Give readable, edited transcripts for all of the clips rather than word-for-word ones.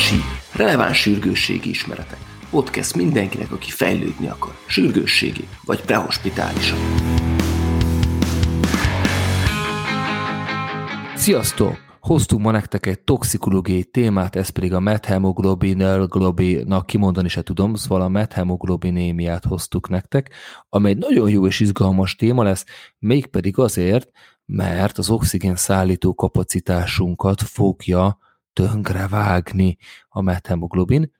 Tesi, releváns sürgősségi ismeretek. Podcast mindenkinek, aki fejlődni akar. Sürgősségi vagy prehospitálisan. Sziasztok! Hoztunk ma nektek egy toxikológiai témát, ez pedig a methemoglobinerglobinak kimondani se tudom, szóval a methemoglobinémiát hoztuk nektek, amely egy nagyon jó és izgalmas téma lesz, mégpedig azért, mert az oxigén szállító kapacitásunkat fogja tönkrevágni a methemoglobin,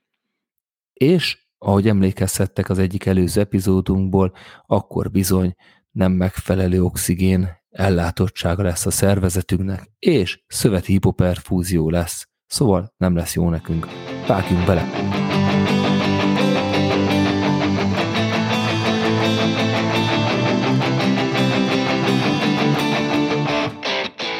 és ahogy emlékezhettek az egyik előző epizódunkból, akkor bizony nem megfelelő oxigén ellátottsága lesz a szervezetünknek, és szöveti hipoperfúzió lesz. Szóval nem lesz jó nekünk. Vágjunk bele!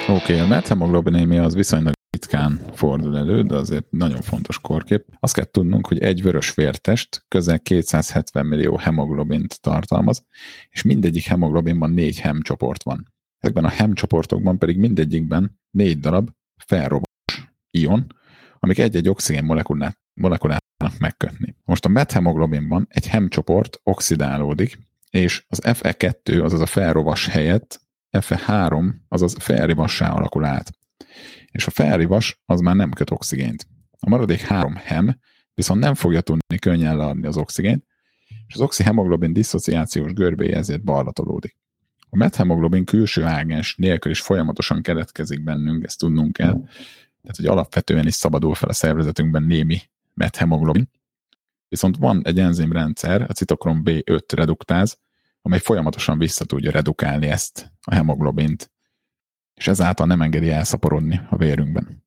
Oké, a methemoglobinémia az viszonylag ritkán fordul elő, de azért nagyon fontos korkép. Azt kell tudnunk, hogy egy vörös vértest közel 270 millió hemoglobint tartalmaz, és mindegyik hemoglobinban 4 hem csoport van. Ezekben a hem csoportokban pedig mindegyikben 4 darab felrobbantós ion, amik egy-egy oxigén molekulát tudnak megkötni. Most a methemoglobinban egy hem csoport oxidálódik, és az Fe2, azaz a felrovas helyett Fe3, azaz felrivassá alakul át. És a felrivas az már nem köt oxigént. A maradék 3 hem viszont nem fogja tudni könnyen leadni az oxigént, és az oxihemoglobin diszociációs görbéje ezért balratolódik. A methemoglobin külső ágens nélkül is folyamatosan keletkezik bennünk, ezt tudnunk kell. Tehát, hogy alapvetően is szabadul fel a szervezetünkben némi methemoglobin. Viszont van egy enzimrendszer, a citokrom B5 reduktáz, amely folyamatosan vissza tudja redukálni ezt a hemoglobint, és ezáltal nem engedi elszaporodni a vérünkben.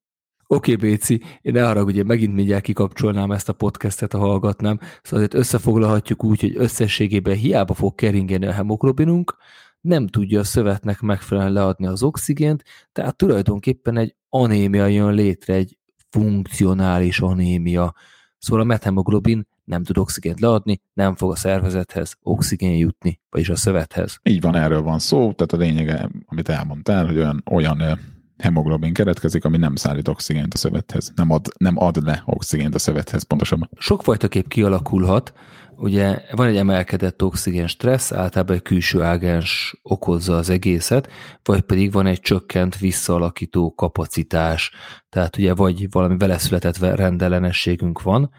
Oké, Béci, én ne haragudj, ugye megint mindjárt kikapcsolnám ezt a podcastet, ha hallgatnám, szóval azért összefoglalhatjuk úgy, hogy összességében hiába fog keringeni a hemoglobinunk, nem tudja a szövetnek megfelelően leadni az oxigént, tehát tulajdonképpen egy anémia jön létre, egy funkcionális anémia. Szóval a methemoglobin nem tud oxigént leadni, nem fog a szervezethez oxigén jutni, vagyis a szövethez. Így van, erről van szó, tehát a lényege, amit elmondtál, hogy olyan hemoglobin keletkezik, ami nem szállít oxigént a szövethez, nem ad le oxigént a szövethez, pontosabban. Sokfajta kép kialakulhat, ugye van egy emelkedett oxigén stressz, általában egy külső ágens okozza az egészet, vagy pedig van egy csökkent visszaalakító kapacitás, tehát ugye vagy valami veleszületett rendellenességünk van,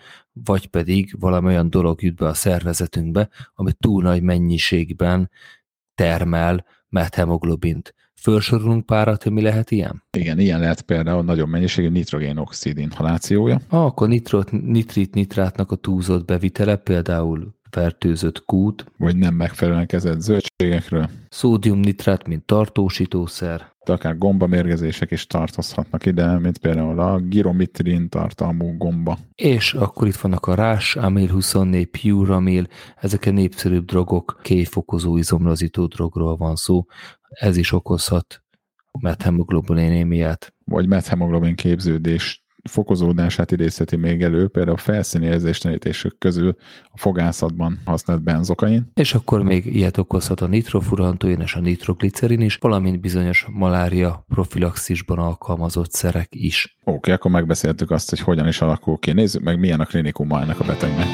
vagy pedig valami olyan dolog jut be a szervezetünkbe, ami túl nagy mennyiségben termel methemoglobint. Fölsorolunk párat, hogy mi lehet ilyen? Igen, ilyen lehet például nagyon mennyiségű nitrogén-oxid inhalációja. Akkor nitrit-nitrátnak a túlzott bevitele, például fertőzött kút. Vagy nem megfelelően kezelt zöldségekről. Szódium-nitrát, mint tartósítószer. De akár gombamérgezések is tartozhatnak ide, mint például a giromitrin tartalmú gomba. És akkor itt vannak a rás, amil 24, puramil, ezek a népszerűbb drogok, kéjfokozó izomlazító drogról van szó. Ez is okozhat methemoglobinémiát. Vagy methemoglobin képződés fokozódását idézheti még elő, például a felszíni érzéstelenítések közül a fogászatban használt benzokain. És akkor még ilyet okozhat a nitrofurantoin és a nitroglicerin is, valamint bizonyos malária profilaxisban alkalmazott szerek is. Oké, akkor megbeszéltük azt, hogy hogyan is alakul ki. Nézzük meg, milyen a klinikuma ennek a betegnek.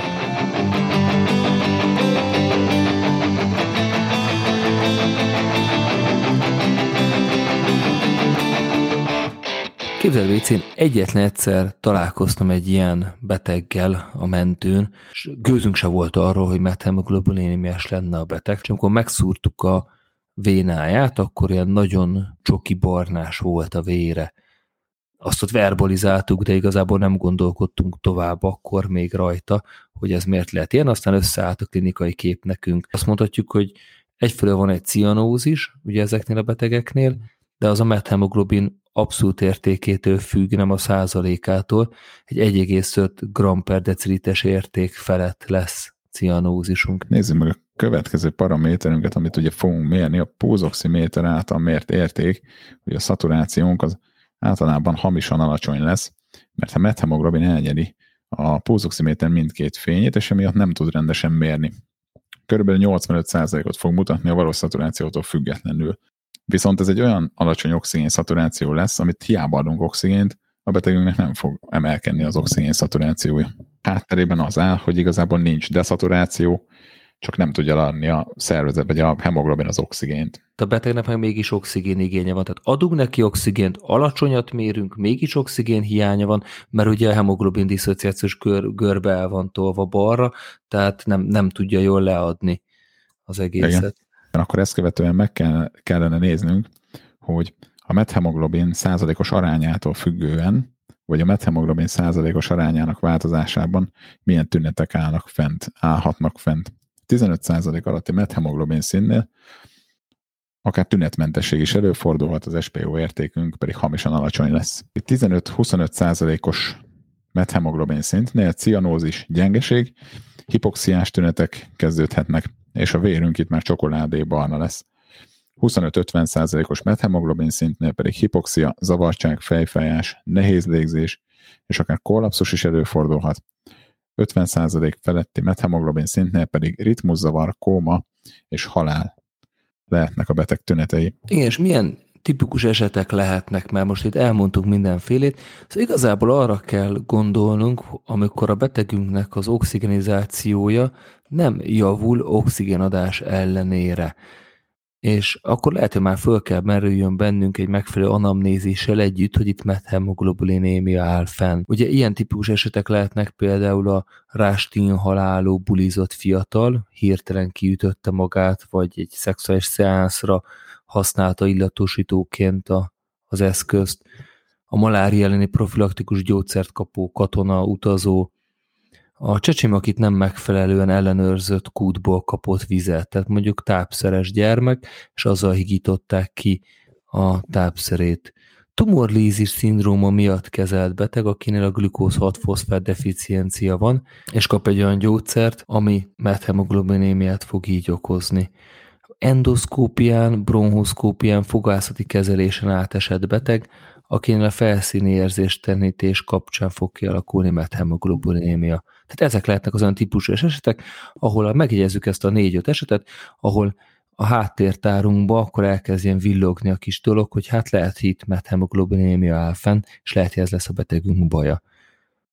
Képzeld, Vécén, egyetlen egyszer találkoztam egy ilyen beteggel a mentőn, és gőzünk se volt arról, hogy methemoglobinémiás lenne a beteg, és amikor megszúrtuk a vénáját, akkor ilyen nagyon csoki barnás volt a vére. Azt ott verbalizáltuk, de igazából nem gondolkodtunk tovább akkor még rajta, hogy ez miért lehet ilyen, aztán összeállt a klinikai kép nekünk. Azt mondhatjuk, hogy egyfelől van egy cianózis, ugye ezeknél a betegeknél, de az a methemoglobin abszolút értékétől függ, nem a százalékától, egy 1,5 g per decilites érték felett lesz cianózisunk. Nézzük meg a következő paraméterünket, amit ugye fogunk mérni, a pulzoximéter által mért érték, hogy a szaturációnk az általában hamisan alacsony lesz, mert a methemoglobin elnyeri a pulzoximéter mindkét fényét, és emiatt nem tud rendesen mérni. Körülbelül 85%-ot fog mutatni a valós szaturációtól függetlenül. Viszont ez egy olyan alacsony oxigén szaturáció lesz, amit hiába adunk oxigént, a betegünknek nem fog emelkedni az oxigén szaturációja. Hátterében az áll, hogy igazából nincs deszaturáció, csak nem tudja leadni a szervezet, vagy a hemoglobin az oxigént. A betegnek meg mégis oxigén igénye van, tehát adunk neki oxigént, alacsonyat mérünk, mégis oxigén hiánya van, mert ugye a hemoglobin diszociációs görbe el van tolva balra, tehát nem tudja jól leadni az egészet. Igen. Akkor ezt követően meg kellene néznünk, hogy a methemoglobin százalékos arányától függően, vagy a methemoglobin százalékos arányának változásában milyen tünetek állhatnak fent. 15% alatti methemoglobin színnél akár tünetmentesség is előfordulhat, az SPO értékünk pedig hamisan alacsony lesz. 15-25%-os methemoglobin szintnél cianózis, gyengeség, hipoxiás tünetek kezdődhetnek, és a vérünk itt már csokoládébarna lesz. 25-50%-os methemoglobin szintnél pedig hipoxia, zavartság, fejfájás, nehéz légzés, és akár kollapszus is előfordulhat. 50% feletti methemoglobin szintnél pedig ritmuszavar, kóma és halál lehetnek a beteg tünetei. Igen, és milyen tipikus esetek lehetnek, mert most itt elmondtuk mindenfélét, szóval igazából arra kell gondolnunk, amikor a betegünknek az oxigenizációja nem javul oxigénadás ellenére. És akkor lehet, hogy már föl kell merüljön bennünk egy megfelelő anamnézéssel együtt, hogy itt methemoglobulinémia áll fenn. Ugye ilyen típus esetek lehetnek például a rástin haláló bulizott fiatal, hirtelen kiütötte magát, vagy egy szexuális szeánszra használta illatosítóként az eszközt. A malária elleni profilaktikus gyógyszert kapó katona, utazó, a csecsim, akit nem megfelelően ellenőrzött kútból kapott vizet, tehát mondjuk tápszeres gyermek, és azzal higították ki a tápszerét. Tumorlízis szindróma miatt kezelt beteg, akinél a glükóz-6-foszfát deficiencia van, és kap egy olyan gyógyszert, ami methemoglobinémiát fog így okozni. Endoszkópián, bronchoszkópián, fogászati kezelésen átesett beteg, akinél a felszíni érzéstelenítés kapcsán fog kialakulni methemoglobulinémia. Tehát ezek lehetnek az olyan típusos esetek, ahol megjegyezzük ezt a 4-5 esetet, ahol a háttértárunkba akkor elkezdjen villogni a kis dolog, hogy hát lehet, hogy itt methemoglobinémia áll fenn, és lehet, hogy ez lesz a betegünk baja.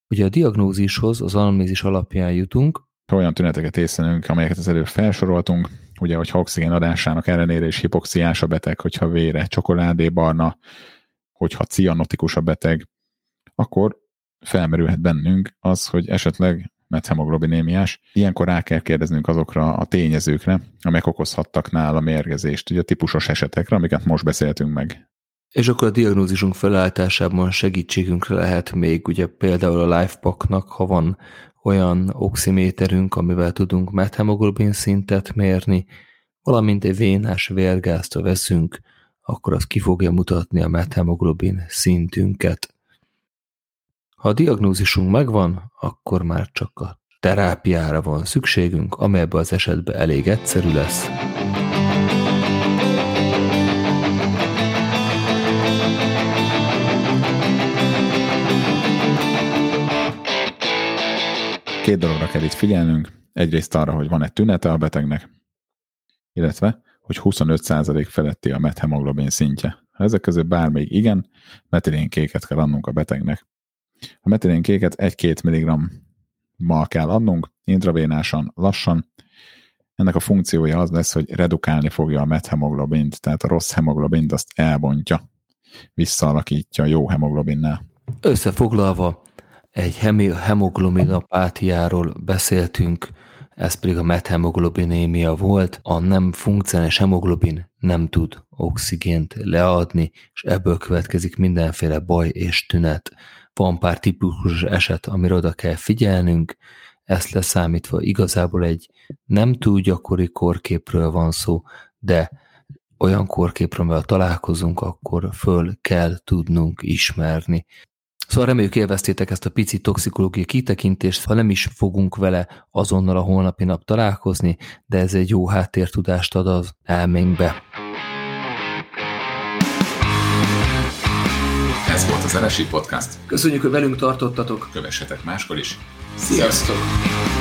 Ugye a diagnózishoz az anamnézis alapján jutunk. Olyan tüneteket észlelünk, amelyeket az előbb felsoroltunk, ugye, hogyha oxigén adásának ellenére is hipoxiás a beteg, hogyha vére csokoládébarna, hogyha cianotikus a beteg, akkor felmerülhet bennünk az, hogy esetleg methemoglobinémiás. Ilyenkor rá kell kérdeznünk azokra a tényezőkre, amelyek okozhattak nála mérgezést, ugye típusos esetekre, amiket most beszéltünk meg. És akkor a diagnózisunk felállításában segítségünkre lehet még, ugye például a LifePak-nak, ha van olyan oximéterünk, amivel tudunk methemoglobin szintet mérni, valamint egy vénás vérgáztra veszünk, akkor az ki fogja mutatni a methemoglobin szintünket. Ha a diagnózisunk megvan, akkor már csak a terápiára van szükségünk, amelyben az esetben elég egyszerű lesz. Két dologra kell itt figyelnünk. Egyrészt arra, hogy van-e tünete a betegnek, illetve, hogy 25% feletti a methemoglobin szintje. Ha ezek közül bármelyik igen, metilénkéket kell adnunk a betegnek. A metilénkéket 1-2 mg-mal kell adnunk, intravénásan, lassan. Ennek a funkciója az lesz, hogy redukálni fogja a methemoglobint, tehát a rossz hemoglobint azt elbontja, visszaalakítja a jó hemoglobinnál. Összefoglalva, egy hemoglobinopátiáról beszéltünk, ez pedig a methemoglobinémia volt, a nem funkcionális hemoglobin nem tud oxigént leadni, és ebből következik mindenféle baj és tünet. Van pár tipikus eset, amire oda kell figyelnünk, ezt leszámítva igazából egy nem túl gyakori kórképről van szó, de olyan kórképről, amivel találkozunk, akkor föl kell tudnunk ismerni. Szóval reméljük élveztétek ezt a pici toxikológiai kitekintést, ha nem is fogunk vele azonnal a holnapi nap találkozni, de ez egy jó háttértudást ad az elménkbe. Ez volt az RSI Podcast. Köszönjük, hogy velünk tartottatok. Kövessetek máskor is. Sziasztok!